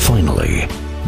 finally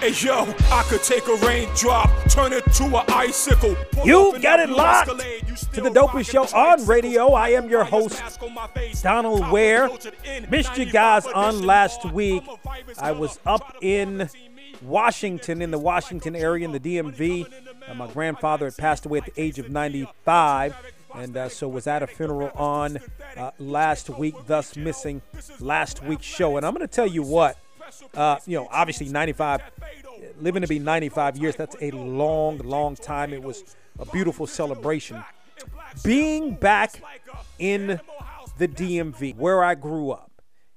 Hey yo, I could take a raindrop, turn it to an icicle. You got it locked to the dopest show on radio. I am your host, Donald Ware. Missed you guys on last week. I was up in Washington, in the Washington area, in the DMV. My grandfather had passed away at the age of 95. And so was at a funeral on last week, thus missing last week's show. And I'm going to tell you what, obviously 95, living to be 95 years, that's a long, long time. It was a beautiful celebration. Being back in the DMV, where I grew up.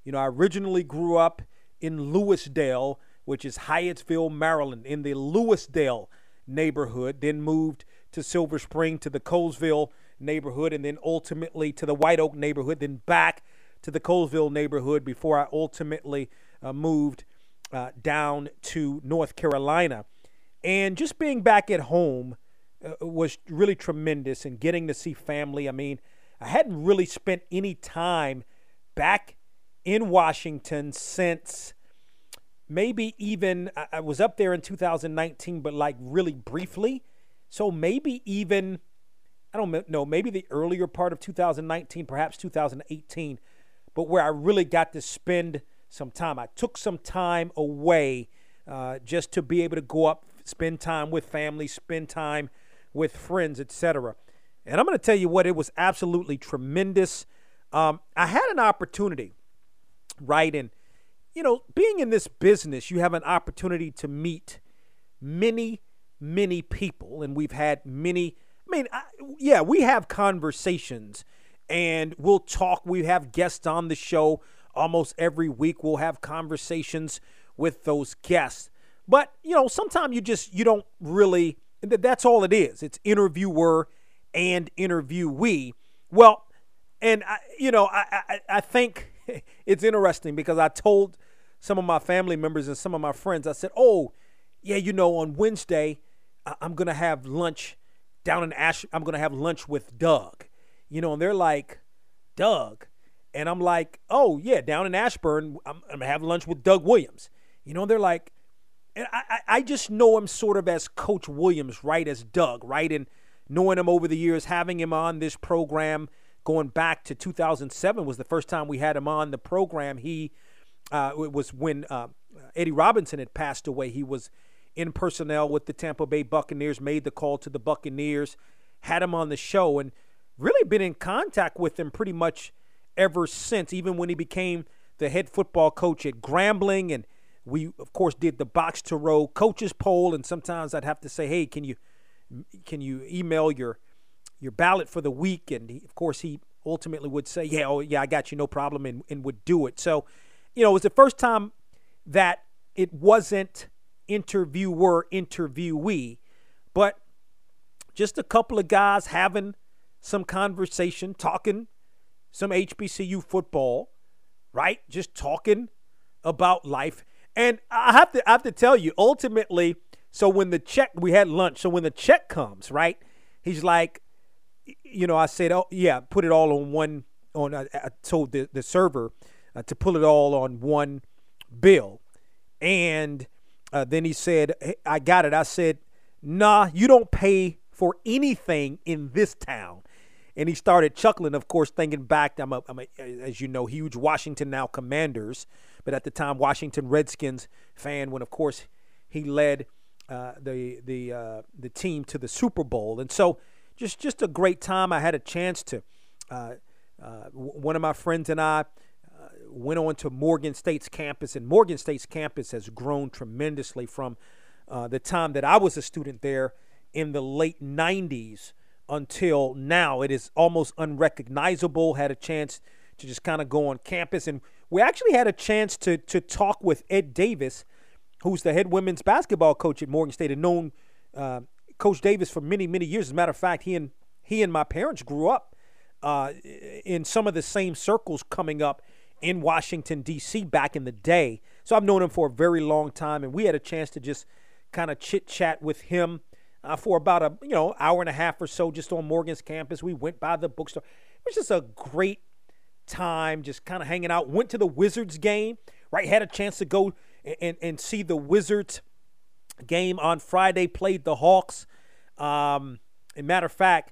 I originally grew up in Lewisdale, which is Hyattsville, Maryland, in the Lewisdale neighborhood, then moved to Silver Spring, to the Colesville neighborhood, and then ultimately to the White Oak neighborhood, then back to the Colesville neighborhood before I ultimately moved down to North Carolina. And just being back at home was really tremendous, and getting to see family. I mean, I hadn't really spent any time back in Washington since maybe even, I was up there in 2019, but like really briefly. So maybe even, I don't know, maybe the earlier part of 2019, perhaps 2018, but where I really got to spend some time. I took some time away just to be able to go up, spend time with family, spend time with friends, etc. And I'm going to tell you what, it was absolutely tremendous. I had an opportunity, right? And, being in this business, you have an opportunity to meet many, many people. And we've had many, we have conversations, and we'll talk. We have guests on the show almost every week. We'll have conversations with those guests. But, sometimes you don't really, that's all it is. It's interviewer and interviewee. Well, and I think it's interesting because I told some of my family members and some of my friends, I said, oh, yeah, on Wednesday, I'm going to have lunch down in I'm going to have lunch with Doug, and they're like, Doug? And I'm like, oh yeah, down in Ashburn, I'm going to have lunch with Doug Williams. They're like, and I just know him sort of as Coach Williams, right? As Doug, right? And knowing him over the years, having him on this program, going back to 2007 was the first time we had him on the program. He, it was when Eddie Robinson had passed away. He was in personnel with the Tampa Bay Buccaneers, made the call to the Buccaneers, had him on the show, and really been in contact with him pretty much ever since, even when he became the head football coach at Grambling. And we, of course, did the Box to Row coaches poll, and sometimes I'd have to say, hey, can you email your ballot for the week? And he, of course, he ultimately would say, yeah, oh, yeah, I got you, no problem, and would do it. So, it was the first time that it wasn't interviewer, interviewee, but just a couple of guys having some conversation, talking some HBCU football, right? Just talking about life. And I have to tell you, ultimately, so when the check, we had lunch, so when the check comes, right, he's like, I said, oh yeah, put it all on one, I told the server to put it all on one bill. And then he said, hey, I got it. I said, nah, you don't pay for anything in this town. And he started chuckling, of course, thinking back. I'm a, as you know, huge Washington now Commanders, but at the time Washington Redskins fan, when, of course, he led the team to the Super Bowl. And so just a great time. I had a chance to one of my friends and I went on to Morgan State's campus, and Morgan State's campus has grown tremendously from the time that I was a student there in the late 90s until now. It is almost unrecognizable. Had a chance to just kind of go on campus, and we actually had a chance to talk with Ed Davis, who's the head women's basketball coach at Morgan State, and known Coach Davis for many, many years. As a matter of fact, he and my parents grew up in some of the same circles coming up in Washington, D.C. back in the day. So I've known him for a very long time, and we had a chance to just kind of chit-chat with him for about a hour and a half or so just on Morgan's campus. We went by the bookstore. It was just a great time just kind of hanging out. Went to the Wizards game, right? Had a chance to go and see the Wizards game on Friday, played the Hawks. As a matter of fact,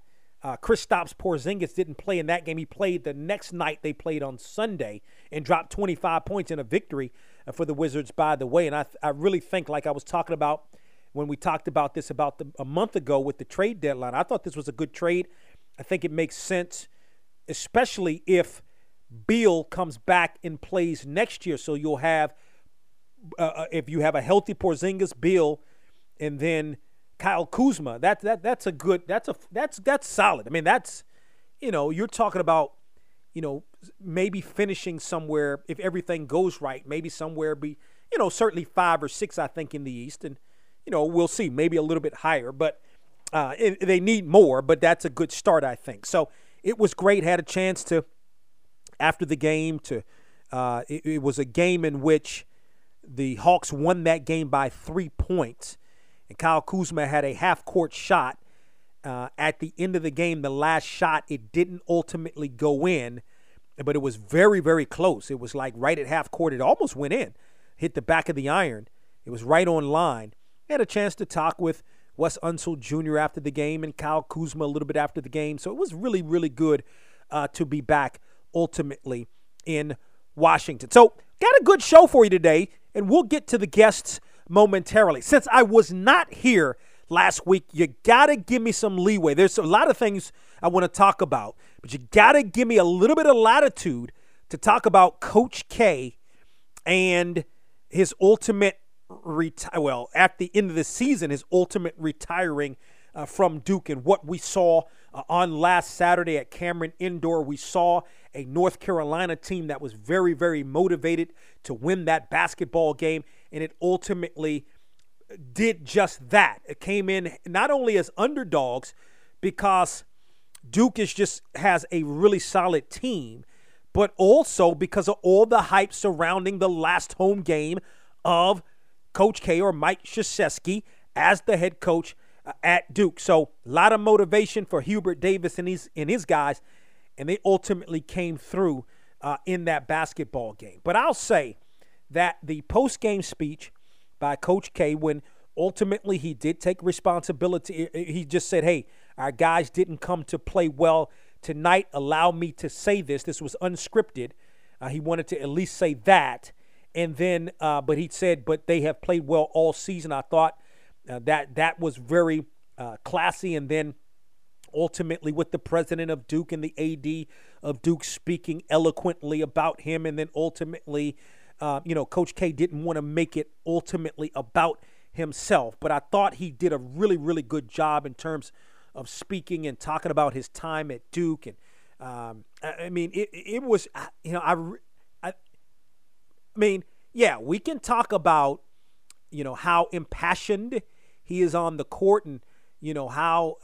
Kristaps Porzingis didn't play in that game. He played the next night. They played on Sunday and dropped 25 points in a victory for the Wizards, by the way. And I really think, like I was talking about when we talked about this a month ago with the trade deadline, I thought this was a good trade. I think it makes sense, especially if Beal comes back and plays next year. So you'll have, if you have a healthy Porzingis, Beal, and then Kyle Kuzma, that's solid. I mean, that's, you're talking about, maybe finishing somewhere, if everything goes right, maybe somewhere certainly 5 or 6, I think, in the East. And, we'll see, maybe a little bit higher, but they need more, but that's a good start, I think. So it was great. Had a chance to, after the game, it was a game in which the Hawks won that game by 3 points. And Kyle Kuzma had a half-court shot at the end of the game. The last shot, it didn't ultimately go in, but it was very, very close. It was like right at half-court. It almost went in, hit the back of the iron. It was right on line. I had a chance to talk with Wes Unseld Jr. after the game and Kyle Kuzma a little bit after the game. So it was really, really good to be back ultimately in Washington. So got a good show for you today, and we'll get to the guests momentarily. Since I was not here last week, you gotta give me some leeway. There's a lot of things I want to talk about, but you gotta give me a little bit of latitude to talk about Coach K and his ultimate at the end of the season, his ultimate retiring from Duke, and what we saw on last Saturday at Cameron Indoor. We saw a North Carolina team that was very, very motivated to win that basketball game, and it ultimately did just that. It came in not only as underdogs, because Duke has a really solid team, but also because of all the hype surrounding the last home game of Coach K, or Mike Krzyzewski, as the head coach at Duke. So a lot of motivation for Hubert Davis and his guys, and they ultimately came through in that basketball game. But I'll say that the post-game speech by Coach K, when ultimately he did take responsibility, he just said, hey, our guys didn't come to play well tonight. Allow me to say this. This was unscripted. He wanted to at least say that. And then, but he said, but they have played well all season. I thought that was very classy. And then ultimately with the president of Duke and the AD of Duke speaking eloquently about him, and then ultimately Coach K didn't want to make it ultimately about himself, but I thought he did a really, really good job in terms of speaking and talking about his time at Duke. And we can talk about how impassioned he is on the court, and how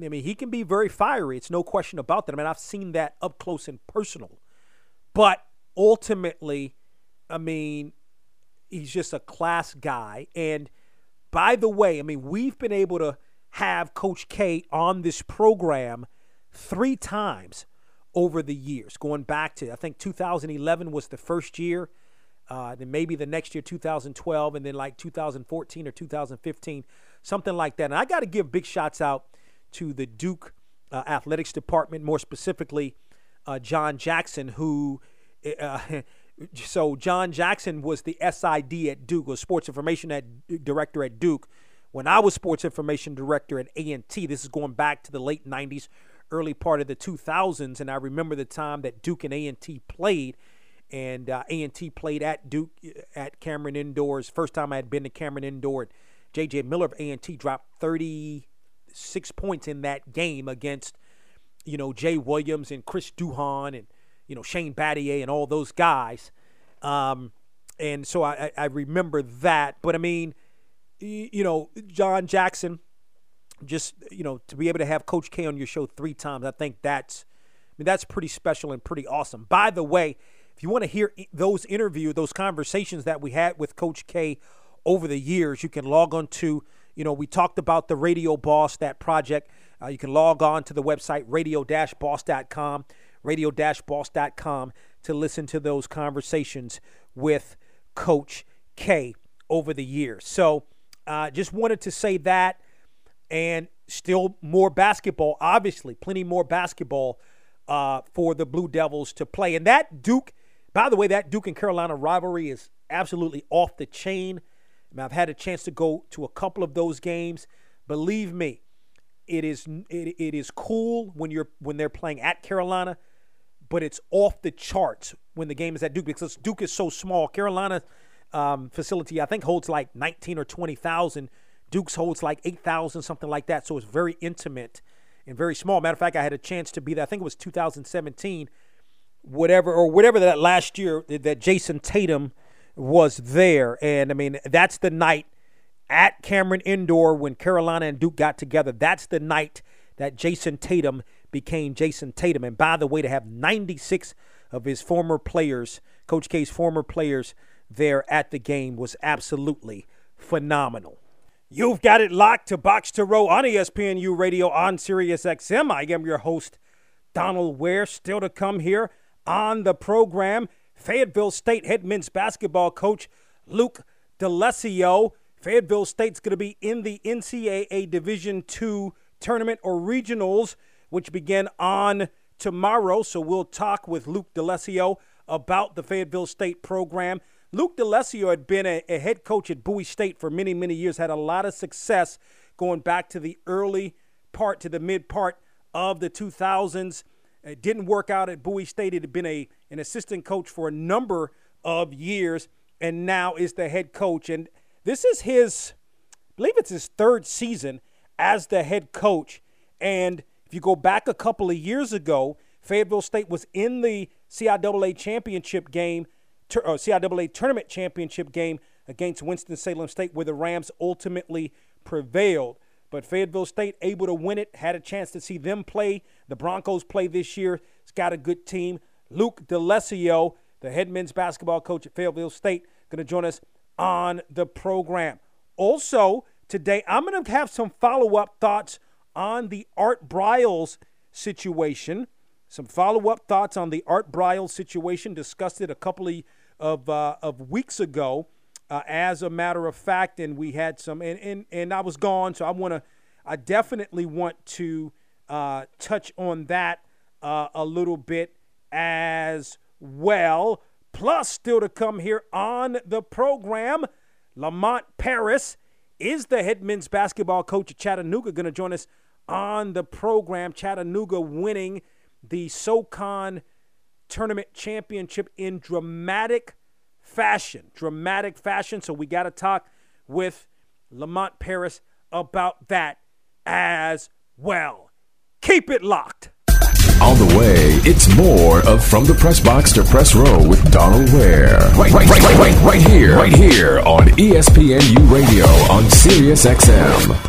he can be very fiery. It's no question about that. I mean, I've seen that up close and personal, but ultimately, he's just a class guy. And by the way, we've been able to have Coach K on this program 3 times over the years, going back to, I think, 2011 was the first year, then maybe the next year, 2012, and then like 2014 or 2015, something like that. And I got to give big shouts out to the Duke athletics department, more specifically John Jackson, who so John Jackson was the SID at Duke, or sports information director at Duke, when I was sports information director at A&T. This is going back to the late 90s, early part of the 2000s, and I remember the time that Duke and A&T played, and A&T played at Duke at Cameron Indoor's. First time I had been to Cameron Indoor, J.J. Miller of A&T dropped 36 points in that game against, you know, Jay Williams and Chris Duhon and, you know, Shane Battier and all those guys. And so I remember that. But, I mean, you know, John Jackson, just, you know, to be able to have Coach K on your show three times, I think that's, I mean, that's pretty special and pretty awesome. By the way, if you want to hear those interviews, those conversations that we had with Coach K over the years, you can log on to, you know, we talked about the Radio Boss, that project. You can log on to the website, radio-boss.com, radio-boss.com, to listen to those conversations with Coach K over the years. So just wanted to say that. And still more basketball, obviously, plenty more basketball for the Blue Devils to play. And that Duke, by the way, that Duke and Carolina rivalry is absolutely off the chain. I mean, I've had a chance to go to a couple of those games. Believe me, it is cool when they're playing at Carolina, but it's off the charts when the game is at Duke, because Duke is so small. Carolina's facility, I think, holds like 19 or 20,000. Duke's holds like 8,000, something like that. So it's very intimate and very small. Matter of fact, I had a chance to be there. I think it was 2017, whatever that last year that Jason Tatum was there. And, I mean, that's the night at Cameron Indoor when Carolina and Duke got together. That's the night that Jason Tatum became Jason Tatum. And, by the way, to have 96 of his former players, Coach K's former players, there at the game was absolutely phenomenal. You've got it locked to Box to Row on ESPNU Radio on Sirius XM. I am your host, Donald Ware. Still to come here on the program, Fayetteville State head men's basketball coach Luke D'Alessio. Fayetteville State's going to be in the NCAA Division II tournament or regionals, which begin on tomorrow. So we'll talk with Luke D'Alessio about the Fayetteville State program. Luke D'Alessio had been a head coach at Bowie State for many, many years, had a lot of success going back to the early part, to the mid part of the 2000s. It didn't work out at Bowie State. It had been an assistant coach for a number of years, and now is the head coach. And this is I believe it's his third season as the head coach. And if you go back a couple of years ago, Fayetteville State was in the CIAA championship game, CIAA tournament championship game against Winston-Salem State, where the Rams ultimately prevailed. But Fayetteville State able to win it, had a chance to see them play. The Broncos play this year. It's got a good team. Luke D'Alessio, the head men's basketball coach at Fayetteville State, going to join us on the program. Also, today I'm going to have some follow-up thoughts on the Art Bryles situation. Some follow-up thoughts on the Art Bryles situation. Discussed it a couple of weeks ago, as a matter of fact, and we had some. And I was gone, so I definitely want to touch on that a little bit as well. Plus, still to come here on the program, Lamont Paris is the head men's basketball coach at Chattanooga. Going to join us on the program. Chattanooga winning the SoCon tournament championship in dramatic fashion. So we got to talk with Lamont Paris about that as well. Keep it locked. On the way, it's more of From the Press Box to Press Row with Donald Ware. Right here on ESPNU Radio on Sirius XM.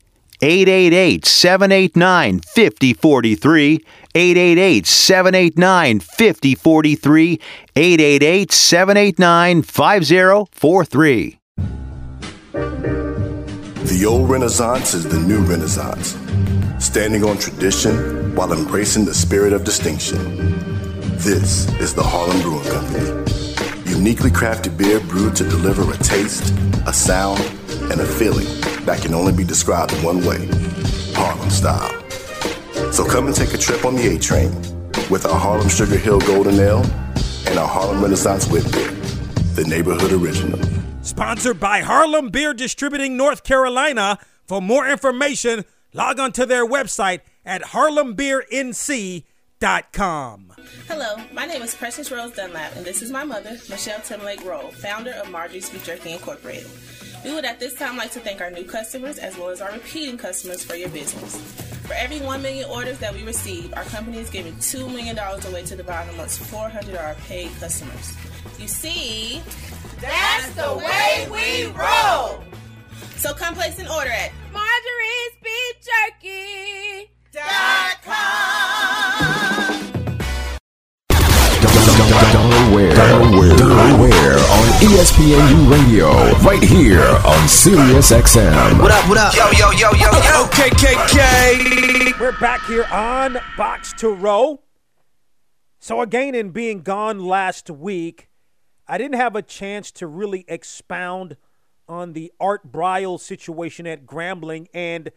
888-789-5043. 888-789-5043. 888-789-5043. The old Renaissance is the new Renaissance. Standing on tradition while embracing the spirit of distinction. This is the Harlem Brewing Company. Uniquely crafted beer brewed to deliver a taste, a sound, and a feeling that can only be described in one way: Harlem style. So come and take a trip on the A train with our Harlem Sugar Hill Golden Ale and our Harlem Renaissance Wit Beer, the neighborhood original. Sponsored by Harlem Beer Distributing, North Carolina. For more information, log on to their website at harlembeernc.com. Hello, my name is Precious Rose Dunlap, and this is my mother, Michelle Timlake Roll, founder of Marjorie's Beef Jerky Incorporated. We would at this time like to thank our new customers as well as our repeating customers for your business. For every 1 million orders that we receive, our company is giving $2 million away to the bottom amongst 400 of our paid customers. You see, that's the way we roll! So come place an order at Marjorie'sBeefJerky.com. Donald Ware on ESPNU Radio, right here on Sirius XM. What up? Yo. KKK. We're back here on Box to Row. So again, in being gone last week, I didn't have a chance to really expound on the Art Bryles situation at Grambling, and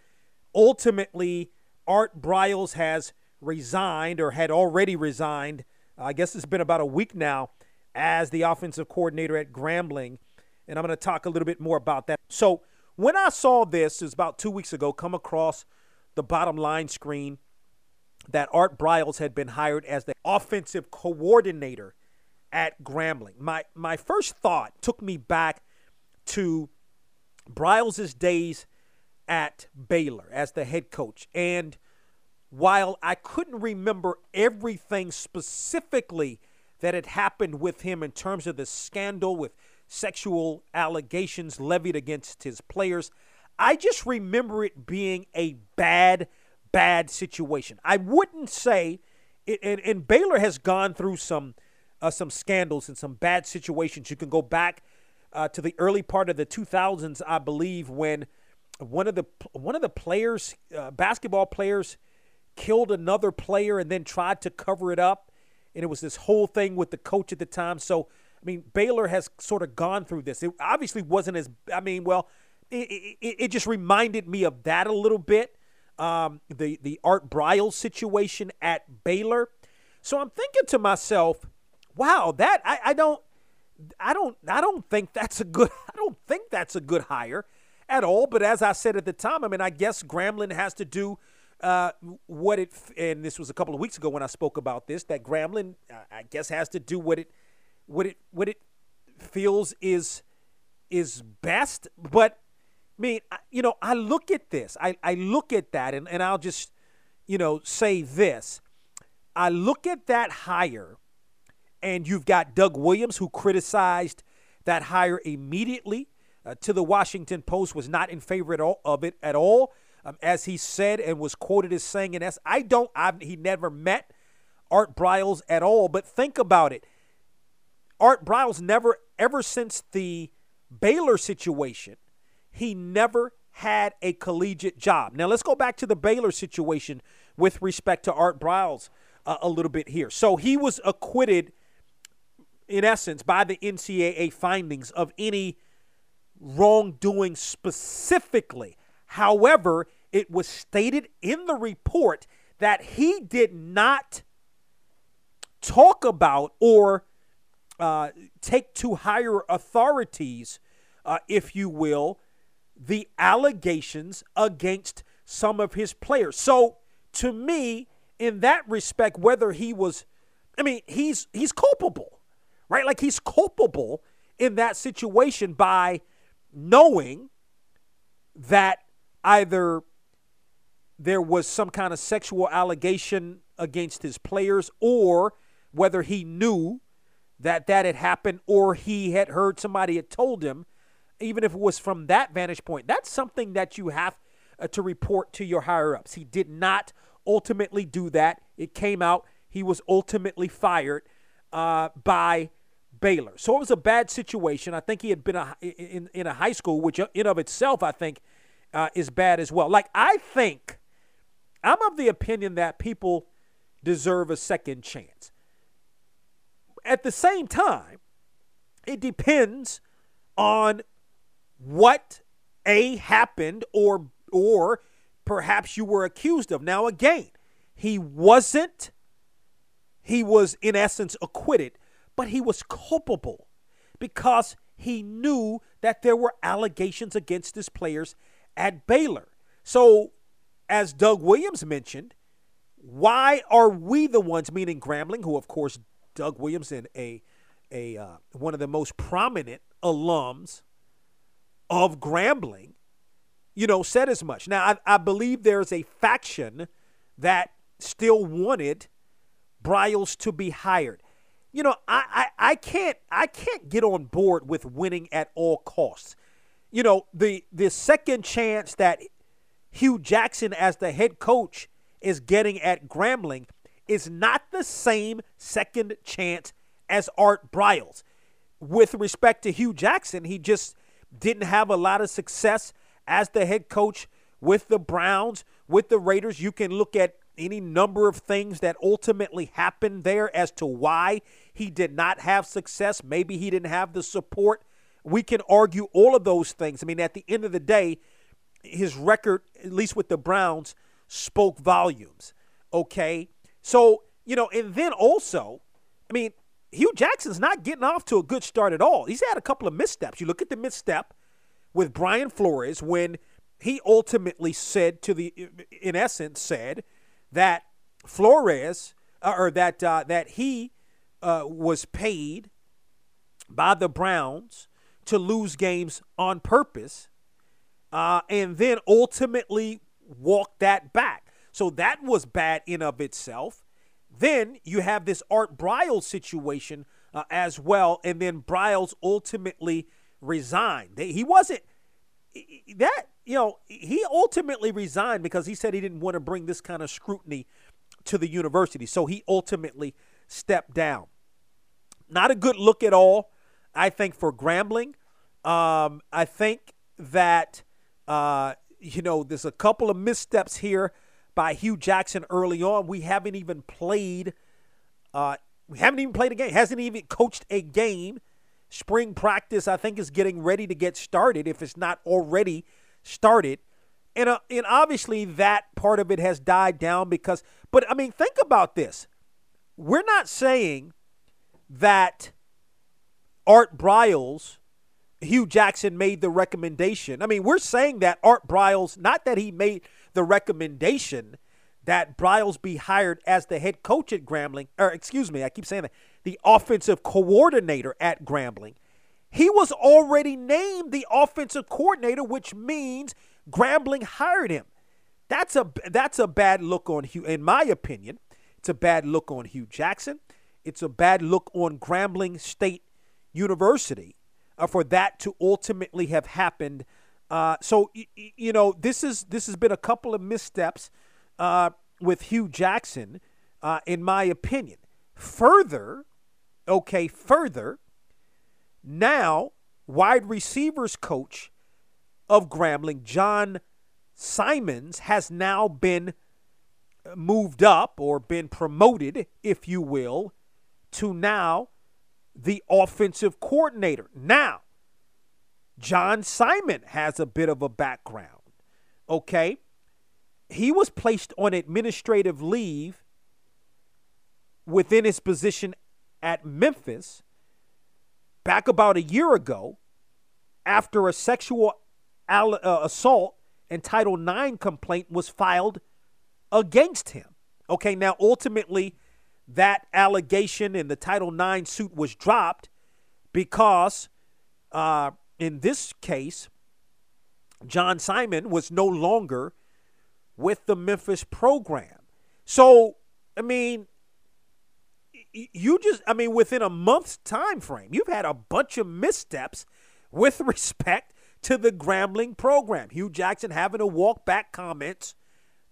ultimately Art Bryles has resigned, or had already resigned. I guess it's been about a week now, as the offensive coordinator at Grambling, and I'm going to talk a little bit more about that. So when I saw this, it was about 2 weeks ago, come across the bottom line screen that Art Bryles had been hired as the offensive coordinator at Grambling. My first thought took me back to Bryles' days at Baylor as the head coach, and while I couldn't remember everything specifically that had happened with him in terms of the scandal with sexual allegations levied against his players, I just remember it being a bad situation. I wouldn't say it, and Baylor has gone through some scandals and some bad situations. You can go back to the early part of the 2000s, I believe, when one of the players, basketball players, killed another player and then tried to cover it up. And it was this whole thing with the coach at the time. So, I mean, Baylor has sort of gone through this. It obviously wasn't as, it just reminded me of that a little bit, the Art Bryles situation at Baylor. So I'm thinking to myself, wow, that, I don't think that's a good hire at all. But as I said at the time, I mean, I guess Grambling has to do and this was a couple of weeks ago when I spoke about this, that Grambling, I guess, has to do what it feels is best. But I mean, I look at this, I look at that, and I'll just, say this. I look at that hire, and you've got Doug Williams, who criticized that hire immediately to the Washington Post, was not in favor of it at all. As he said and was quoted as saying, he never met Art Bryles at all. But think about it. Art Bryles never, ever since the Baylor situation, he never had a collegiate job. Now, let's go back to the Baylor situation with respect to Art Bryles a little bit here. So he was acquitted, in essence, by the NCAA findings of any wrongdoing specifically. However, it was stated in the report that he did not talk about or take to higher authorities, if you will, the allegations against some of his players. So to me, in that respect, whether he was, I mean, he's culpable, right? Like, he's culpable in that situation by knowing that either there was some kind of sexual allegation against his players, or whether he knew that that had happened, or he had heard somebody had told him, even if it was from that vantage point. That's something that you have to report to your higher-ups. He did not ultimately do that. It came out. He was ultimately fired by Baylor. So it was a bad situation. I think he had been in a high school, which in of itself, I think, is bad as well. Like, I think I'm of the opinion that people deserve a second chance. At the same time, it depends on what A, happened, or perhaps you were accused of. Now, again, he wasn't. He was, in essence, acquitted, but he was culpable because he knew that there were allegations against his players at Baylor. So, as Doug Williams mentioned, why are we the ones, meaning Grambling, who, of course, Doug Williams and one of the most prominent alums of Grambling, you know, said as much. Now, I believe there's a faction that still wanted Bryles to be hired. You know, I can't get on board with winning at all costs. You know, the second chance that Hugh Jackson as the head coach is getting at Grambling is not the same second chance as Art Bryles. With respect to Hugh Jackson, he just didn't have a lot of success as the head coach with the Browns, with the Raiders. You can look at any number of things that ultimately happened there as to why he did not have success. Maybe he didn't have the support. We can argue all of those things. I mean, at the end of the day, his record, at least with the Browns, spoke volumes, okay? So, you know, and then also, I mean, Hugh Jackson's not getting off to a good start at all. He's had a couple of missteps. You look at the misstep with Brian Flores when he ultimately said in essence, that Flores, that he was paid by the Browns to lose games on purpose, and then ultimately walked that back. So that was bad in of itself. Then you have this Art Bryles situation as well, and then Bryles ultimately resigned. He ultimately resigned because he said he didn't want to bring this kind of scrutiny to the university. So he ultimately stepped down. Not a good look at all, I think, for Grambling. I think that there's a couple of missteps here by Hugh Jackson early on. We haven't even played a game. Hasn't even coached a game. Spring practice, I think, is getting ready to get started if it's not already started. And obviously that part of it has died down but I mean, think about this. We're not saying that Art Bryles, Hugh Jackson made the recommendation. I mean, we're saying that Art Bryles, not that he made the recommendation that Bryles be hired as the head coach at Grambling, the offensive coordinator at Grambling. He was already named the offensive coordinator, which means Grambling hired him. That's a bad look on Hugh, in my opinion. It's a bad look on Hugh Jackson. It's a bad look on Grambling State University for that to ultimately have happened. This has been a couple of missteps with Hugh Jackson, in my opinion. Further, now wide receivers coach of Grambling, John Simmons, has now been moved up or been promoted, if you will, to now the offensive coordinator. Now, John Simmons has a bit of a background, okay? He was placed on administrative leave within his position at Memphis back about a year ago after a sexual assault and Title IX complaint was filed against him. Okay, now ultimately that allegation in the Title IX suit was dropped because in this case, John Simon was no longer with the Memphis program. So, I mean, you just, I mean, within a month's time frame, you've had a bunch of missteps with respect to the Grambling program. Hugh Jackson having to walk back comments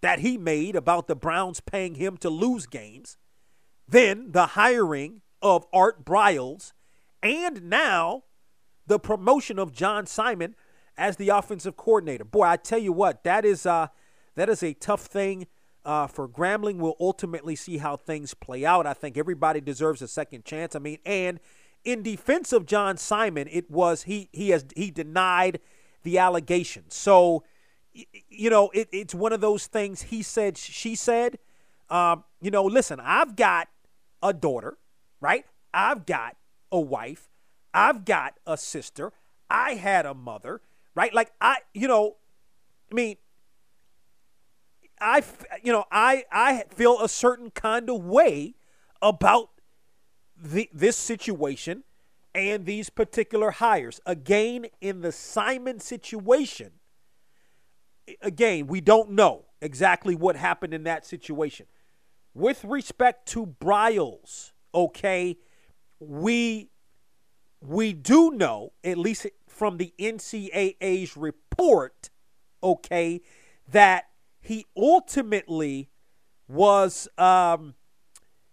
that he made about the Browns paying him to lose games. Then the hiring of Art Bryles. And now the promotion of John Simon as the offensive coordinator. Boy, I tell you what, that is a tough thing for Grambling. We'll ultimately see how things play out. I think everybody deserves a second chance. I mean, and in defense of John Simon, it was he denied the allegation. So, you know, it's one of those things he said, she said. You know, listen, I've got a daughter, right? I've got a wife. I've got a sister. I had a mother, right? Like I feel a certain kind of way about this situation and these particular hires. Again, in the Simon situation, again, we don't know exactly what happened in that situation. With respect to Bryles, okay, we do know, at least from the NCAA's report, okay, that he ultimately was,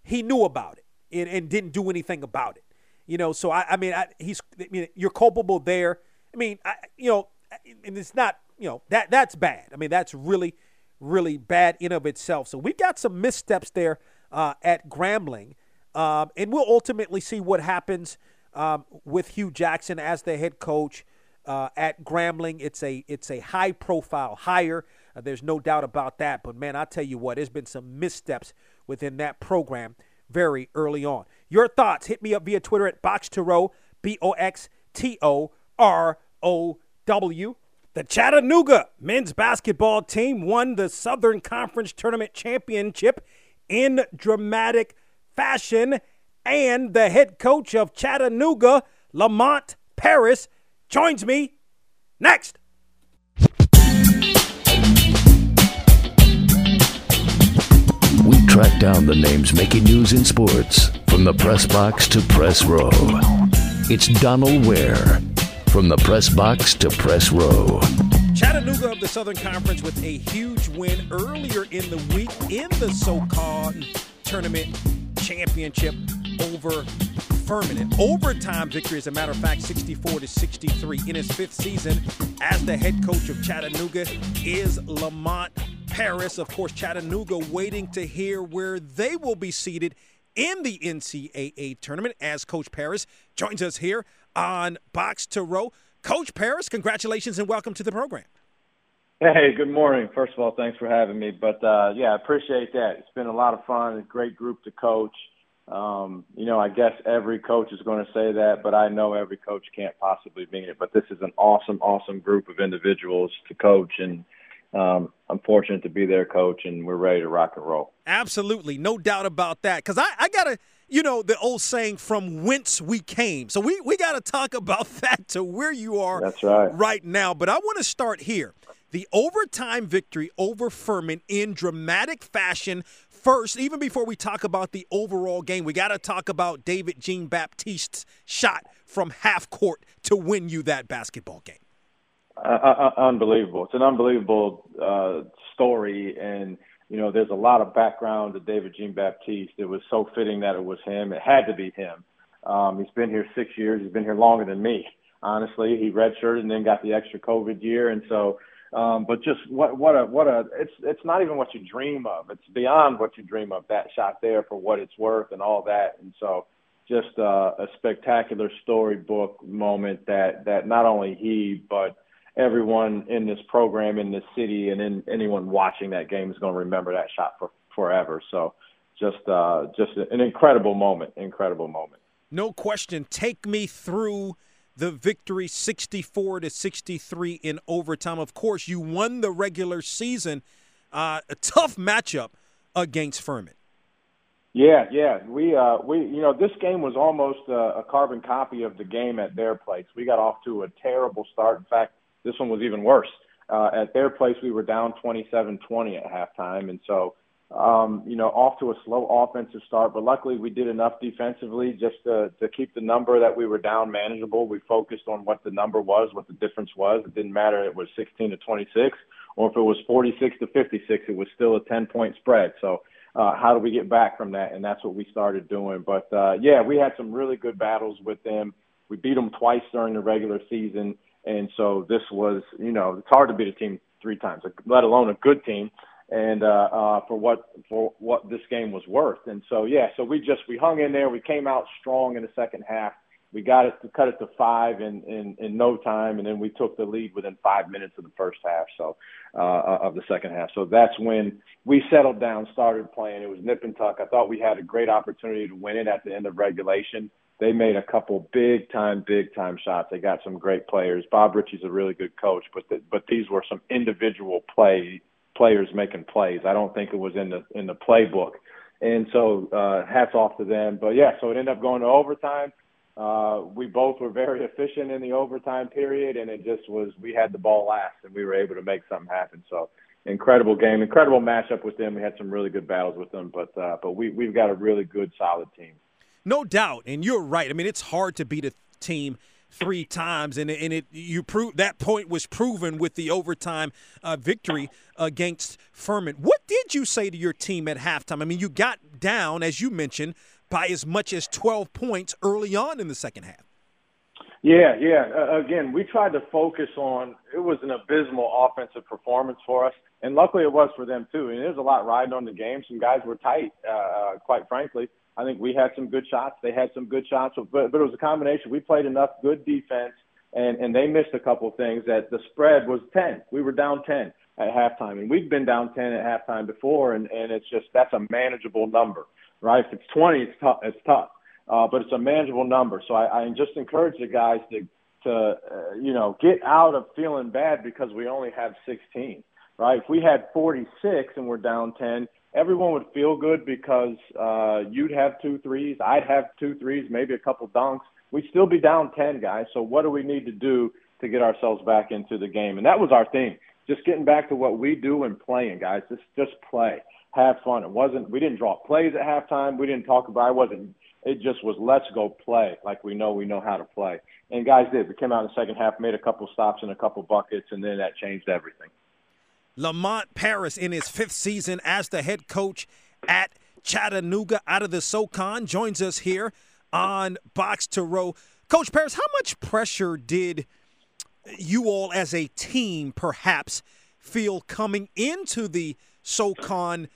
he knew about it and didn't do anything about it. You know, so you're culpable there. I mean, and it's not, that's bad. I mean, that's really, really bad in of itself. So we've got some missteps there at Grambling, and we'll ultimately see what happens with Hugh Jackson as the head coach at Grambling. It's a high-profile hire. There's no doubt about that. But, man, I tell you what, there's been some missteps within that program very early on. Your thoughts, hit me up via Twitter at BoxToRow, BoxToRow. The Chattanooga men's basketball team won the Southern Conference Tournament Championship in dramatic fashion, and the head coach of Chattanooga, Lamont Paris, joins me next. Track down the names making news in sports, from the press box to press row. It's Donald Ware, from the press box to press row. Chattanooga of the Southern Conference with a huge win earlier in the week in the SoCon Tournament Championship over Furman. An overtime victory, as a matter of fact, 64-63. In his fifth season as the head coach of Chattanooga is Lamont Paris. Of course, Chattanooga waiting to hear where they will be seated in the NCAA tournament as Coach Paris joins us here on Box to Row. Coach Paris, congratulations and welcome to the program. Hey, good morning. First of all, thanks for having me. But, I appreciate that. It's been a lot of fun, a great group to coach. I guess every coach is going to say that, but I know every coach can't possibly mean it. But this is an awesome, awesome group of individuals to coach, and I'm fortunate to be their coach, and we're ready to rock and roll. Absolutely. No doubt about that. Because I got to, the old saying, from whence we came. So we got to talk about that to where you are right now. But I want to start here. The overtime victory over Furman in dramatic fashion. First, even before we talk about the overall game, we got to talk about David Jean-Baptiste's shot from half court to win you that basketball game. Unbelievable. It's an unbelievable story, and there's a lot of background to David Jean-Baptiste. It was so fitting that it was him. It had to be him. He's been here 6 years. He's been here longer than me, honestly. He redshirted and then got the extra COVID year, and so but just what a it's not even what you dream of. It's beyond what you dream of, that shot there, for what it's worth and all that. And so just a spectacular storybook moment that not only he but everyone in this program, in this city, and in anyone watching that game is going to remember that shot for forever. So just an incredible moment. No question. Take me through the victory, 64-63 in overtime. Of course, you won the regular season, a tough matchup against Furman. Yeah. We this game was almost a carbon copy of the game at their place. We got off to a terrible start. In fact, this one was even worse. At their place, we were down 27-20 at halftime. And so, off to a slow offensive start. But luckily, we did enough defensively just to keep the number that we were down manageable. We focused on what the number was, what the difference was. It didn't matter if it was 16-26 or if it was 46-56. It was still a 10-point spread. So, how do we get back from that? And that's what we started doing. But, we had some really good battles with them. We beat them twice during the regular season. And so this was, it's hard to beat a team three times, let alone a good team, and for what this game was worth. And so, so we hung in there. We came out strong in the second half. We cut it to five in no time, and then we took the lead within 5 minutes of the first half, of the second half. So that's when we settled down, started playing. It was nip and tuck. I thought we had a great opportunity to win it at the end of regulation. They made a couple big time shots. They got some great players. Bob Ritchie's a really good coach, but these were some individual players making plays. I don't think it was in the playbook, and so hats off to them. But so it ended up going to overtime. We both were very efficient in the overtime period, and it just was. We had the ball last, and we were able to make something happen. So incredible game, incredible matchup with them. We had some really good battles with them, but we've got a really good solid team. No doubt, and you're right. I mean, it's hard to beat a team three times, and that point was proven with the overtime victory against Furman. What did you say to your team at halftime? I mean, you got down, as you mentioned, by as much as 12 points early on in the second half. Yeah. Again, we tried to focus on – it was an abysmal offensive performance for us, and luckily it was for them too. And there's a lot riding on the game. Some guys were tight, quite frankly. I think we had some good shots. They had some good shots, but it was a combination. We played enough good defense, and they missed a couple of things. That the spread was 10. We were down 10 at halftime, and we've been down 10 at halftime before, and it's just that's a manageable number, right? If it's 20, it's tough, but it's a manageable number. So I just encourage the guys to get out of feeling bad because we only have 16, right? If we had 46 and we're down 10. Everyone would feel good because you'd have 2 threes. I'd have 2 threes, maybe a couple dunks. We'd still be down 10, guys. So what do we need to do to get ourselves back into the game? And that was our thing, just getting back to what we do and playing, guys. Just play, have fun. We didn't draw plays at halftime. We didn't talk about it. It just was let's go play like we know how to play. And guys did. We came out in the second half, made a couple stops and a couple buckets, and then that changed everything. Lamont Paris in his 5th season as the head coach at Chattanooga out of the SoCon joins us here on Box to Row. Coach Paris, how much pressure did you all as a team perhaps feel coming into the SoCon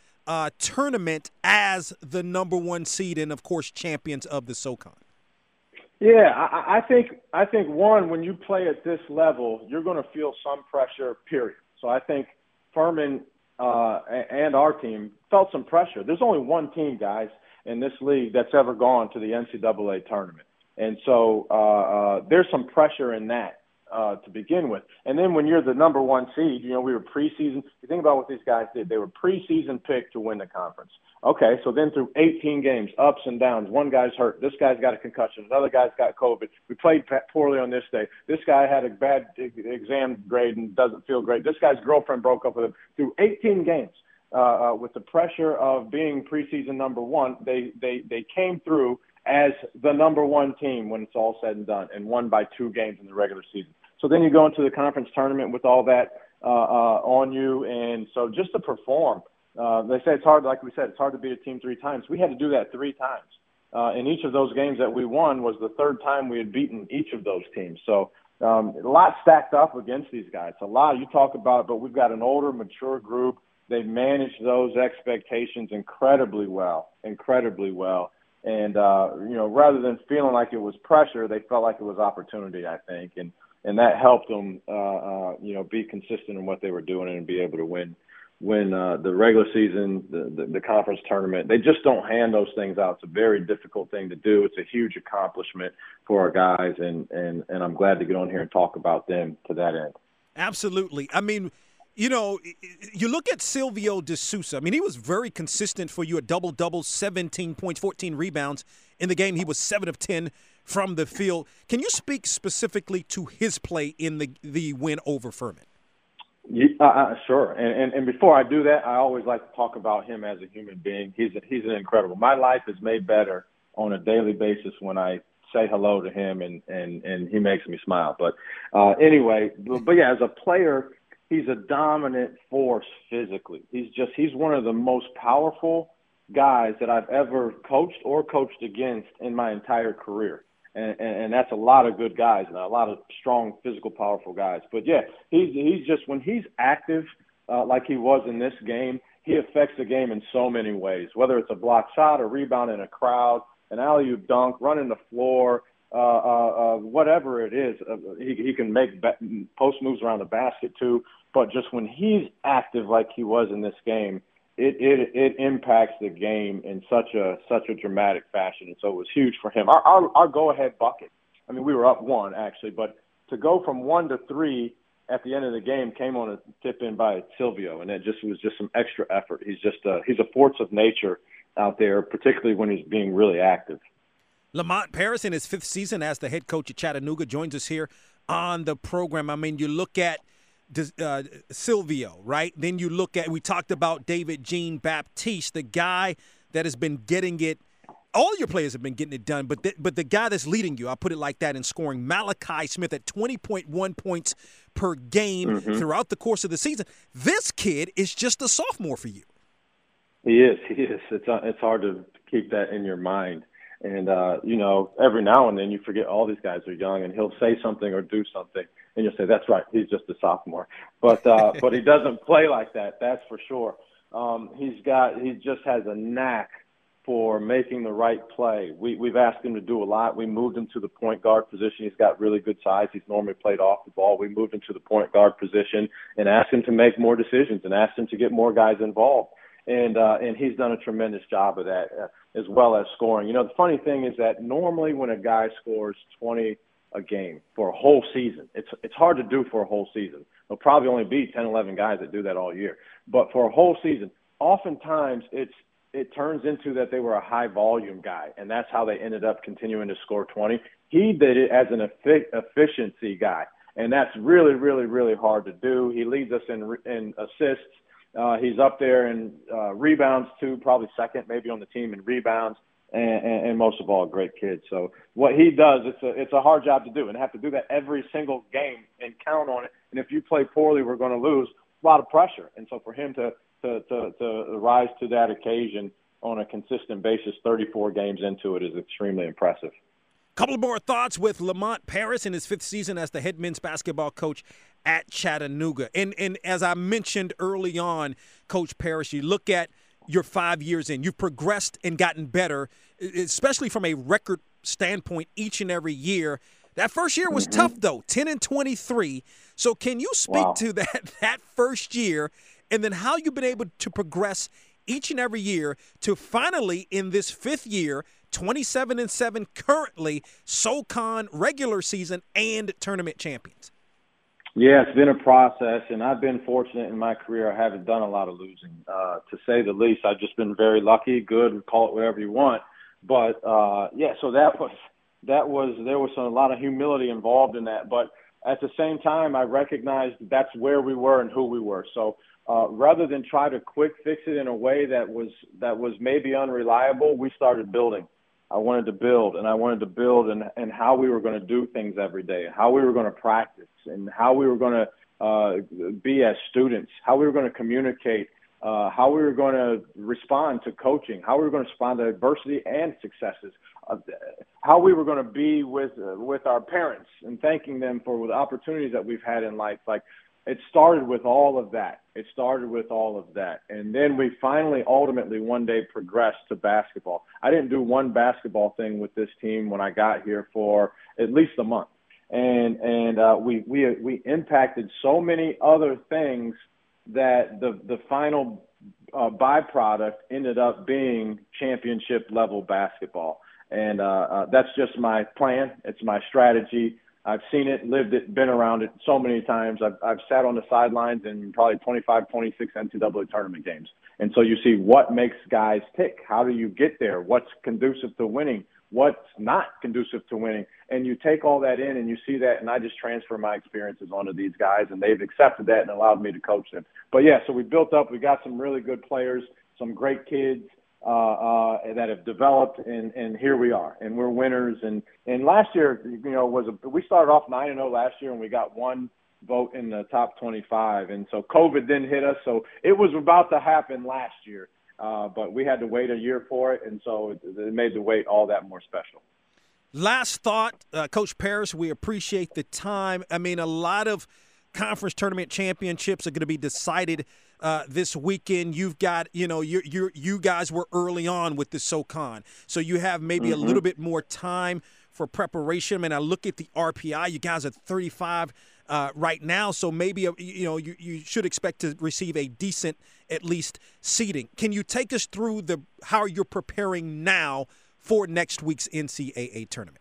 tournament as the number 1 seed and, of course, champions of the SoCon? Yeah, I think one, when you play at this level, you're going to feel some pressure, period. So I think Furman and our team felt some pressure. There's only one team, guys, in this league that's ever gone to the NCAA tournament. And so there's some pressure in that to begin with. And then when you're the number 1 seed, we were preseason. You think about what these guys did. They were preseason picked to win the conference. Okay, so then through 18 games, ups and downs, one guy's hurt. This guy's got a concussion. Another guy's got COVID. We played poorly on this day. This guy had a bad exam grade and doesn't feel great. This guy's girlfriend broke up with him. Through 18 games, with the pressure of being preseason number 1, they came through as the number 1 team when it's all said and done and won by 2 games in the regular season. So then you go into the conference tournament with all that on you. And so just to perform, they say it's hard, like we said, it's hard to beat a team 3 times. We had to do that 3 times. And each of those games that we won was the 3rd time we had beaten each of those teams. So a lot stacked up against these guys. A lot, you talk about it, but we've got an older, mature group. They've managed those expectations incredibly well. And, rather than feeling like it was pressure, they felt like it was opportunity, I think. And that helped them, be consistent in what they were doing and be able to win the regular season, the conference tournament. They just don't hand those things out. It's a very difficult thing to do. It's a huge accomplishment for our guys, and I'm glad to get on here and talk about them to that end. Absolutely. I mean, You know, you look at Silvio D'Souza. I mean, he was very consistent for you, a double-double, 17 points, 14 rebounds. In the game, he was 7 of 10 from the field. Can you speak specifically to his play in the win over Furman? Yeah, sure. And before I do that, I always like to talk about him as a human being. He's an incredible. My life is made better on a daily basis when I say hello to him, and he makes me smile. But anyway, but yeah, as a player, he's a dominant force physically. He's one of the most powerful guys that I've ever coached or coached against in my entire career. And that's a lot of good guys and a lot of strong, physical, powerful guys. But yeah, he's just, when he's active, like he was in this game, he affects the game in so many ways, whether it's a block shot, a rebound in a crowd, an alley-oop dunk, running the floor, whatever it is. He can make post moves around the basket too. But just when he's active like he was in this game, it impacts the game in such a dramatic fashion. And so it was huge for him. Our go-ahead bucket, I mean, we were up 1 actually, but to go from 1 to 3 at the end of the game came on a tip-in by Silvio, and it was just some extra effort. He's a force of nature out there, particularly when he's being really active. Lamont Paris, in his 5th season as the head coach at Chattanooga, joins us here on the program. I mean, you look at Silvio, right? Then you look at, we talked about David Jean-Baptiste, the guy that has been getting it. All your players have been getting it done, but the guy that's leading you, I'll put it like that, in scoring, Malachi Smith at 20.1 points per game throughout the course of the season. This kid is just a sophomore for you. He is. It's hard to keep that in your mind. And, you know, every now and then you forget all these guys are young, and he'll say something or do something, and you'll say, that's right, he's just a sophomore. But but he doesn't play like that, that's for sure. He just has a knack for making the right play. We've asked him to do a lot. We moved him to the point guard position. He's got really good size. He's normally played off the ball. We moved him to the point guard position and asked him to make more decisions and asked him to get more guys involved. And he's done a tremendous job of that, as well as scoring. You know, the funny thing is that normally when a guy scores 20 a game for a whole season, it's hard to do for a whole season. There'll probably only be 10, 11 guys that do that all year. But for a whole season, oftentimes it turns into that they were a high-volume guy, and that's how they ended up continuing to score 20. He did it as an efficiency guy, and that's really, really, really hard to do. He leads us in assists. He's up there in rebounds too, probably second maybe on the team in rebounds, and most of all, a great kid. So what he does, it's a hard job to do, and have to do that every single game and count on it. And if you play poorly, we're going to lose. A lot of pressure. And so for him to rise to that occasion on a consistent basis, 34 games into it, is extremely impressive. Couple more thoughts with Lamont Paris in his 5th season as the head men's basketball coach at Chattanooga. And as I mentioned early on, Coach Paris, you look at your 5 years in. You've progressed and gotten better, especially from a record standpoint each and every year. That first year was tough, though, 10-23. So can you speak to that first year, and then how you've been able to progress each and every year to finally, in this 5th year, 27-7 currently, SoCon regular season and tournament champions? Yeah, it's been a process, and I've been fortunate in my career. I haven't done a lot of losing, to say the least. I've just been very lucky, good, call it whatever you want. But yeah, so that was there was a lot of humility involved in that. But at the same time, I recognized that's where we were and who we were. So rather than try to quick fix it in a way that was maybe unreliable, we started building. I wanted to build, and I wanted to build in how we were going to do things every day, how we were going to practice, and how we were going to be as students, how we were going to communicate, how we were going to respond to coaching, how we were going to respond to adversity and successes, how we were going to be with our parents and thanking them for the opportunities that we've had in life. Like, it started with all of that. It started with all of that. And then we finally, ultimately, one day progressed to basketball. I didn't do one basketball thing with this team when I got here for at least a month. And we impacted so many other things that the final byproduct ended up being championship-level basketball. And that's just my plan. It's my strategy. I've seen it, lived it, been around it so many times. I've sat on the sidelines in probably 25, 26 NCAA tournament games. And so you see what makes guys tick. How do you get there? What's conducive to winning? What's not conducive to winning? And you take all that in and you see that, and I just transfer my experiences onto these guys, and they've accepted that and allowed me to coach them. But, yeah, so we built up. We got some really good players, some great kids. That have developed, and here we are, and we're winners. And last year, you know, we started off 9-0 last year, and we got one vote in the top 25. And so COVID didn't hit us, so it was about to happen last year, but we had to wait a year for it, and so it made the wait all that more special. Last thought, Coach Paris, we appreciate the time. I mean, a lot of conference tournament championships are going to be decided this weekend. You've got, you know, you guys were early on with the SoCon, so you have maybe a little bit more time for preparation. I mean, I look at the RPI. You guys are 35 right now, so maybe you should expect to receive a decent, at least, seeding. Can you take us through how you're preparing now for next week's NCAA tournament?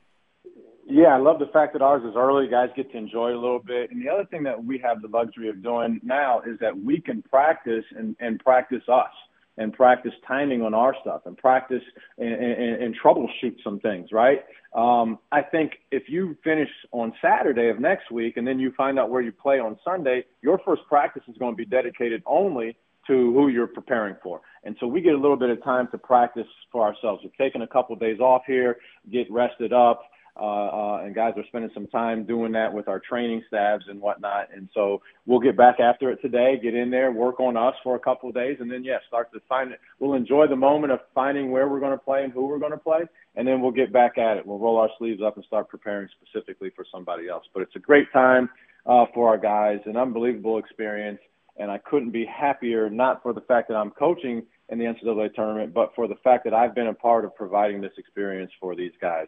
Yeah, I love the fact that ours is early. Guys get to enjoy a little bit. And the other thing that we have the luxury of doing now is that we can practice and practice us and practice timing on our stuff and practice and troubleshoot some things, right? I think if you finish on Saturday of next week and then you find out where you play on Sunday, your first practice is going to be dedicated only to who you're preparing for. And so we get a little bit of time to practice for ourselves. We're taking a couple of days off here, get rested up. And guys are spending some time doing that with our training staffs and whatnot. And so we'll get back after it today, get in there, work on us for a couple of days, and then, yeah, start to find it. We'll enjoy the moment of finding where we're going to play and who we're going to play, and then we'll get back at it. We'll roll our sleeves up and start preparing specifically for somebody else. But it's a great time for our guys, an unbelievable experience, and I couldn't be happier, not for the fact that I'm coaching in the NCAA tournament, but for the fact that I've been a part of providing this experience for these guys.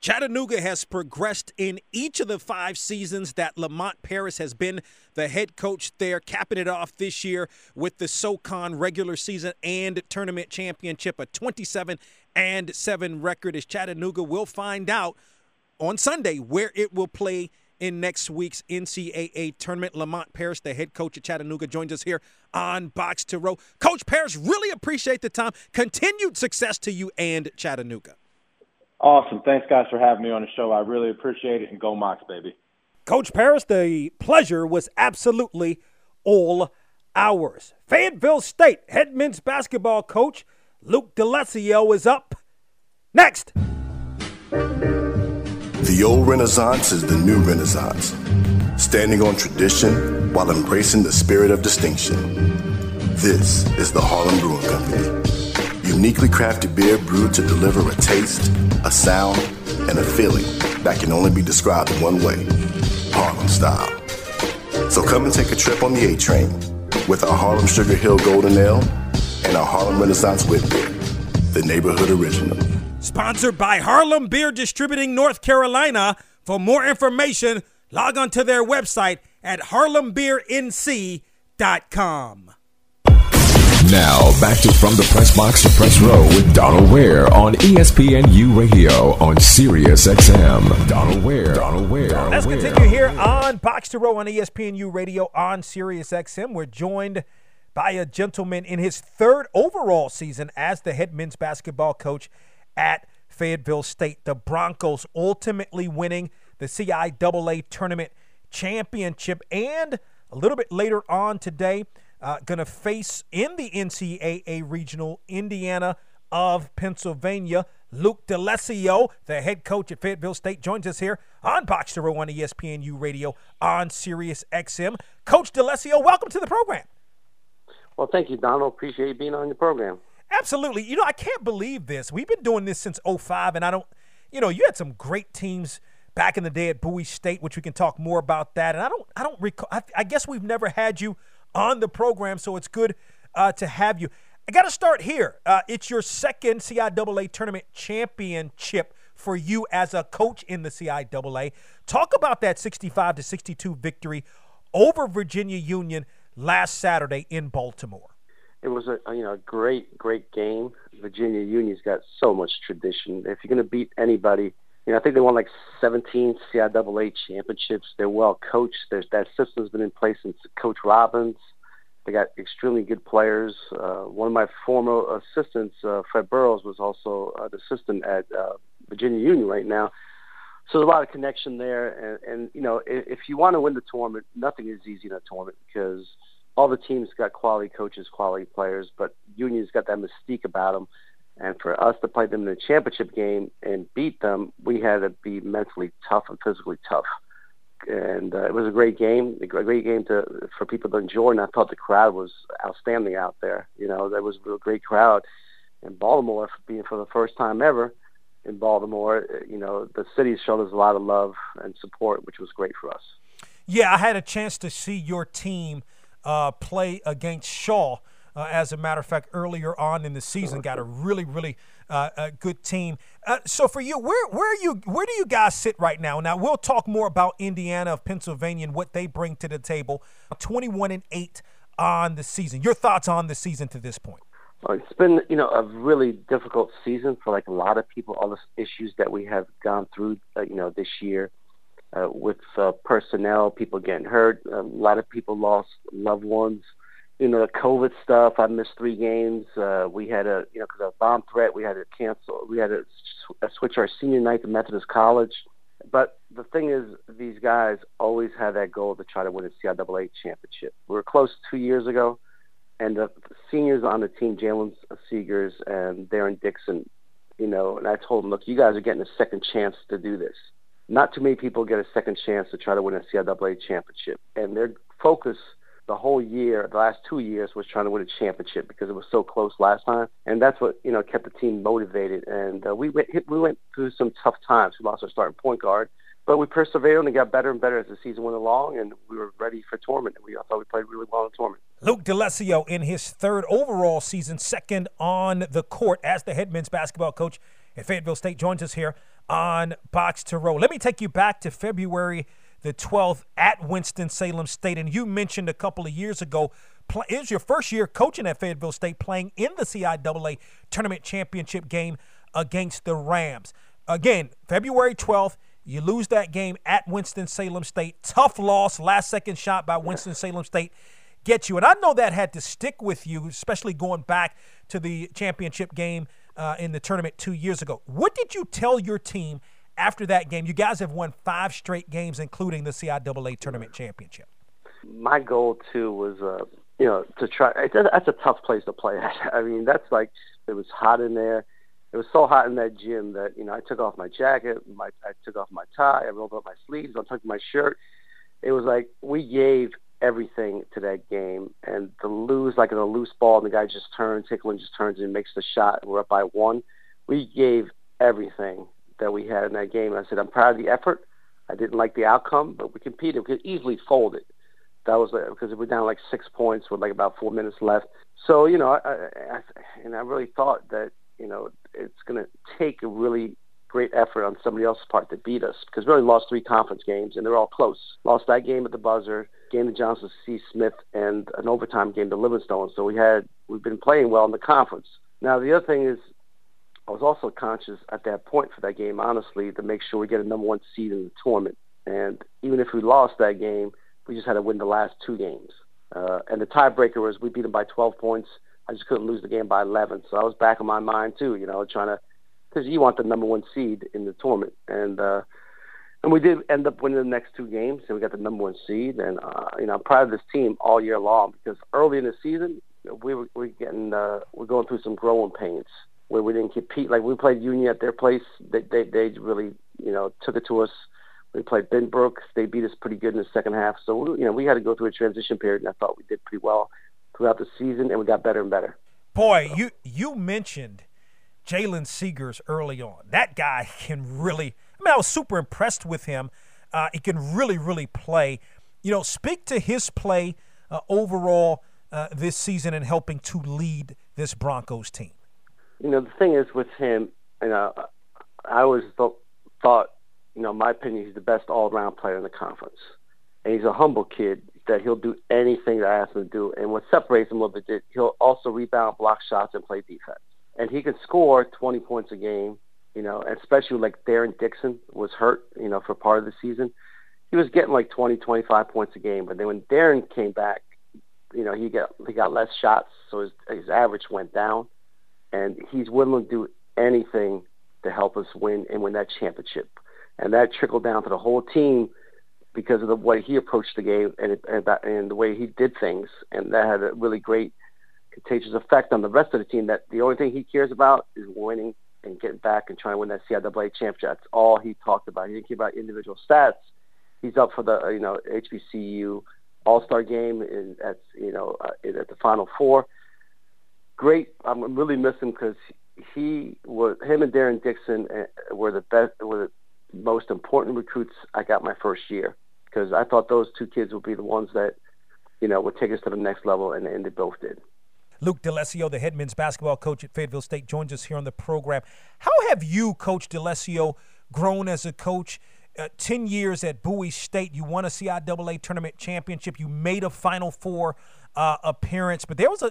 Chattanooga has progressed in each of the 5 seasons that Lamont Paris has been the head coach there, capping it off this year with the SoCon regular season and tournament championship, a 27-7 record as Chattanooga will find out on Sunday where it will play in next week's NCAA tournament. Lamont Paris, the head coach of Chattanooga, joins us here on Box to Row. Coach Paris, really appreciate the time. Continued success to you and Chattanooga. Awesome. Thanks, guys, for having me on the show. I really appreciate it, and go Mocs, baby. Coach Paris, the pleasure was absolutely all ours. Fayetteville State head men's basketball coach Luke D'Alessio is up next. The old Renaissance is the new Renaissance, standing on tradition while embracing the spirit of distinction. This is the Harlem Brewing Company. Uniquely crafted beer brewed to deliver a taste, a sound, and a feeling that can only be described in one way, Harlem style. So come and take a trip on the A-Train with our Harlem Sugar Hill Golden Ale and our Harlem Renaissance Whip Beer, the neighborhood original. Sponsored by Harlem Beer Distributing North Carolina. For more information, log on to their website at harlembeernc.com. Now, back to From the Press Box to Press Row with Donald Ware on ESPNU Radio on Sirius XM. Donald Ware. Let's continue here on Box to Row on ESPNU Radio on Sirius XM. We're joined by a gentleman in his third overall season as the head men's basketball coach at Fayetteville State. The Broncos ultimately winning the CIAA tournament championship. And a little bit later on today, going to face in the NCAA regional, Indiana of Pennsylvania. Luke D'Alessio, the head coach at Fayetteville State, joins us here on Box to Row on ESPNU Radio on Sirius XM. Coach D'Alessio, welcome to the program. Well, thank you, Donald. Appreciate you being on your program. Absolutely. You know, I can't believe this. We've been doing this since 2005, and you had some great teams back in the day at Bowie State, which we can talk more about that. And I don't recall. I guess we've never had you on the program, so it's good to have you. I got to start here. It's your second CIAA tournament championship for you as a coach in the CIAA. Talk about that 65-62 victory over Virginia Union last Saturday in Baltimore. It was a great, great game. Virginia Union's got so much tradition. If you're going to beat anybody I think they won like 17 CIAA championships. They're well coached. That system's been in place since Coach Robbins. They got extremely good players. One of my former assistants, Fred Burrows, was also the assistant at Virginia Union right now. So there's a lot of connection there. And you know, if you want to win the tournament, nothing is easy in a tournament because all the teams got quality coaches, quality players, but Union's got that mystique about them. And for us to play them in a championship game and beat them, we had to be mentally tough and physically tough. And it was a great game for people to enjoy. And I thought the crowd was outstanding out there. You know, there was a great crowd in Baltimore, being for the first time ever in Baltimore. You know, the city showed us a lot of love and support, which was great for us. Yeah, I had a chance to see your team play against Shaw. As a matter of fact, earlier on in the season, got a really, really good team. So for you, where do you guys sit right now? Now we'll talk more about Indiana of Pennsylvania and what they bring to the table. 21-8 on the season. Your thoughts on the season to this point? Well, it's been a really difficult season for like a lot of people. All the issues that we have gone through, this year with personnel, people getting hurt. A lot of people lost loved ones. The COVID stuff. I missed 3 games. We had because of bomb threat, we had to cancel. We had to switch our senior night to Methodist College. But the thing is, these guys always have that goal to try to win a CIAA championship. We were close 2 years ago, and the seniors on the team, Jalen Seegers and Darren Dixon, and I told them, look, you guys are getting a second chance to do this. Not too many people get a second chance to try to win a CIAA championship, and their focus the whole year, the last 2 years, was trying to win a championship because it was so close last time. And that's what, kept the team motivated. And we went through some tough times. We lost our starting point guard, but we persevered and got better and better as the season went along, and we were ready for tournament. I thought we played really well in tournament. Luke D'Alessio in his 3rd overall season, 2nd on the court as the head men's basketball coach at Fayetteville State, joins us here on Box to Row. Let me take you back to February the 12th at Winston-Salem State. And you mentioned a couple of years ago, it was your first year coaching at Fayetteville State, playing in the CIAA tournament championship game against the Rams. Again, February 12th, you lose that game at Winston-Salem State. Tough loss, last-second shot by Winston-Salem State gets you. And I know that had to stick with you, especially going back to the championship game in the tournament 2 years ago. What did you tell your team after that game? You guys have won 5 straight games, including the CIAA tournament championship. My goal, too, was, to try. That's a tough place to play at. I mean, that's like, it was hot in there. It was so hot in that gym that, I took off my jacket, I took off my tie, I rolled up my sleeves, I took my shirt. It was like we gave everything to that game. And to lose, like in a loose ball, and the guy just turns, Hicklin just turns and makes the shot, and we're up by 1. We gave everything that we had in that game. I said, I'm proud of the effort. I didn't like the outcome, but we competed. We could easily fold it. That was because we were down like 6 points with like about 4 minutes left. So, I really thought that, it's going to take a really great effort on somebody else's part to beat us, because we already lost 3 conference games, and they're all close. Lost that game at the buzzer, game to Johnson C. Smith, and an overtime game to Livingstone. So we've been playing well in the conference. Now, the other thing is, I was also conscious at that point for that game, honestly, to make sure we get a number 1 seed in the tournament. And even if we lost that game, we just had to win the last 2 games. And the tiebreaker was we beat them by 12 points. I just couldn't lose the game by 11. So I was back in my mind, too, trying to – because you want the number 1 seed in the tournament. And we did end up winning the next 2 games, and we got the number 1 seed. And, I'm proud of this team all year long, because early in the season, we're going through some growing pains, where we didn't compete. Like, we played Union at their place. They really, took it to us. We played Benbrook. They beat us pretty good in the second half. So, we had to go through a transition period, and I thought we did pretty well throughout the season, and we got better and better. Boy, so. You mentioned Jalen Seegers early on. That guy can really – I was super impressed with him. He can really, really play. Speak to his play overall this season and helping to lead this Broncos team. The thing is with him, I always thought, in my opinion, he's the best all-around player in the conference. And he's a humble kid that he'll do anything that I ask him to do. And what separates him a little bit is he'll also rebound, block shots, and play defense. And he can score 20 points a game. you know, especially like Darren Dixon was hurt, you know, for part of the season. He was getting like 20, 25 points a game. But then when Darren came back, you know, he got less shots, so his average went down. And he's willing to do anything to help us win and win that championship. And that trickled down to the whole team because of the way he approached the game and the way he did things. And that had a really great contagious effect on the rest of the team, that the only thing he cares about is winning and getting back and trying to win that CIAA championship. That's all he talked about. He didn't care about individual stats. He's up for the, you know, HBCU All-Star game at the Final Four. Great. I'm really missing him because him and Darren Dixon were the most important recruits I got my first year, because I thought those two kids would be the ones that, you know, would take us to the next level, and they both did. Luke D'Alessio, the head men's basketball coach at Fayetteville State, joins us here on the program. How have you, Coach D'Alessio, grown as a coach? 10 years at Bowie State, you won a CIAA tournament championship. You made a Final Four appearance, but there was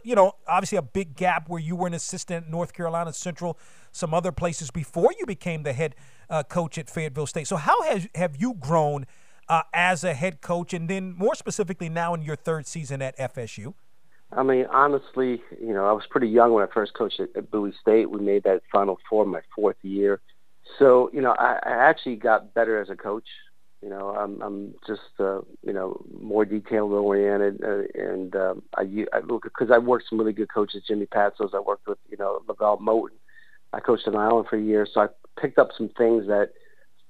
obviously a big gap where you were an assistant at North Carolina Central, some other places before you became the head coach at Fayetteville State. So how have you grown as a head coach, and then more specifically now in your third season at FSU? I mean, honestly, you know, I was pretty young when I first coached at Bowie State. We made that Final Four my fourth year. So, you know, I actually got better as a coach. You know, I'm just, you know, more detail-oriented. I look, because I worked some really good coaches, Jimmy Patsos. I worked with, you know, LaVell Moten. I coached in Ireland for a year. So I picked up some things that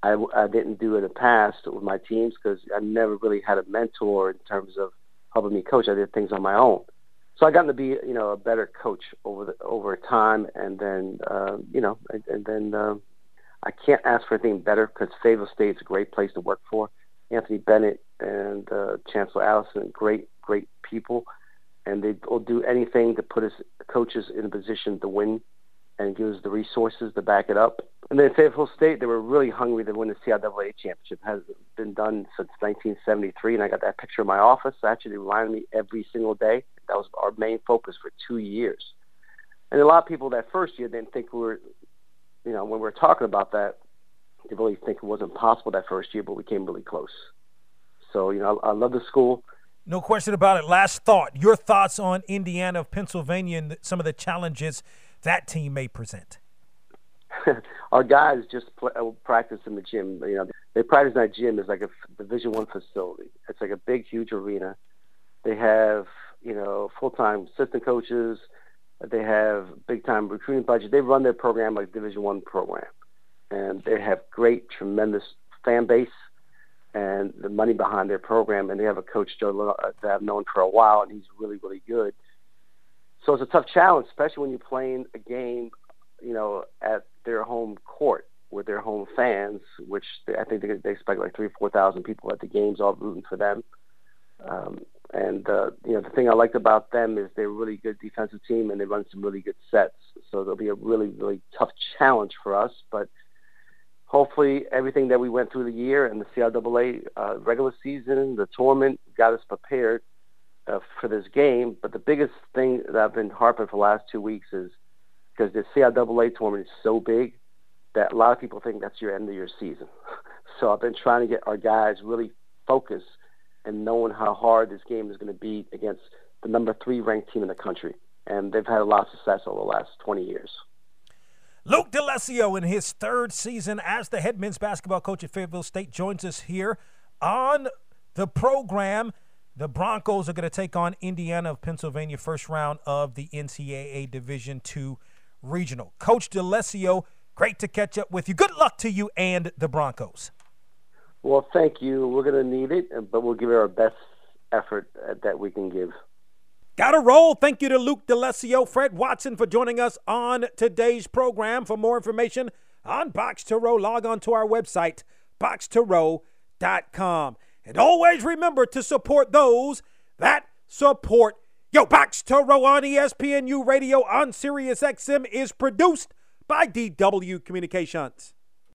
I didn't do in the past with my teams, because I never really had a mentor in terms of helping me coach. I did things on my own. So I got to be, you know, a better coach over time, and then, you know, and then I can't ask for anything better, because Fayetteville State's a great place to work for. Anthony Bennett and Chancellor Allison, great, great people, and they will do anything to put us coaches in a position to win and give us the resources to back it up. And then Fayetteville State, they were really hungry to win the CIAA championship. It hasn't been done since 1973, and I got that picture in my office. It actually reminded me every single day. That was our main focus for 2 years. And a lot of people that first year didn't think we were, you know, when we were talking about that, they really think it wasn't possible that first year, but we came really close. So, you know, I love the school. No question about it. Last thought, your thoughts on Indiana of Pennsylvania and some of the challenges that team may present. Our guys just practice in the gym. You know, they practice in that gym. It's like a Division I facility. It's like a big, huge arena. They have, you know, full-time assistant coaches. They have big-time recruiting budget. They run their program like Division I program. And they have great, tremendous fan base and the money behind their program. And they have a coach, Joe, that I've known for a while, and he's really, really good. So it's a tough challenge, especially when you're playing a game, you know, at their home court with their home fans, which I think they expect like 3,000 or 4,000 people at the games, all rooting for them. You know, the thing I liked about them is they're a really good defensive team, and they run some really good sets. So it'll be a really, really tough challenge for us. But hopefully everything that we went through the year and the CIAA regular season, the tournament, got us prepared for this game. But the biggest thing that I've been harping for the last 2 weeks is, because the CIAA tournament is so big that a lot of people think that's your end of your season. So I've been trying to get our guys really focused and knowing how hard this game is going to be against the number 3 ranked team in the country. And they've had a lot of success over the last 20 years. Luke D'Alessio, in his third season as the head men's basketball coach at Fayetteville State, joins us here on the program. The Broncos are going to take on Indiana of Pennsylvania, first round of the NCAA Division II Regional. Coach D'Alessio, great to catch up with you. Good luck to you and the Broncos. Well, thank you. We're going to need it, but we'll give it our best effort that we can give. Got to roll. Thank you to Luke D'Alessio, Fred Watson, for joining us on today's program. For more information on Box to Row, log on to our website, boxtorow.com. And always remember to support those that support you. Box to Row on ESPNU Radio on Sirius XM is produced by DW Communications.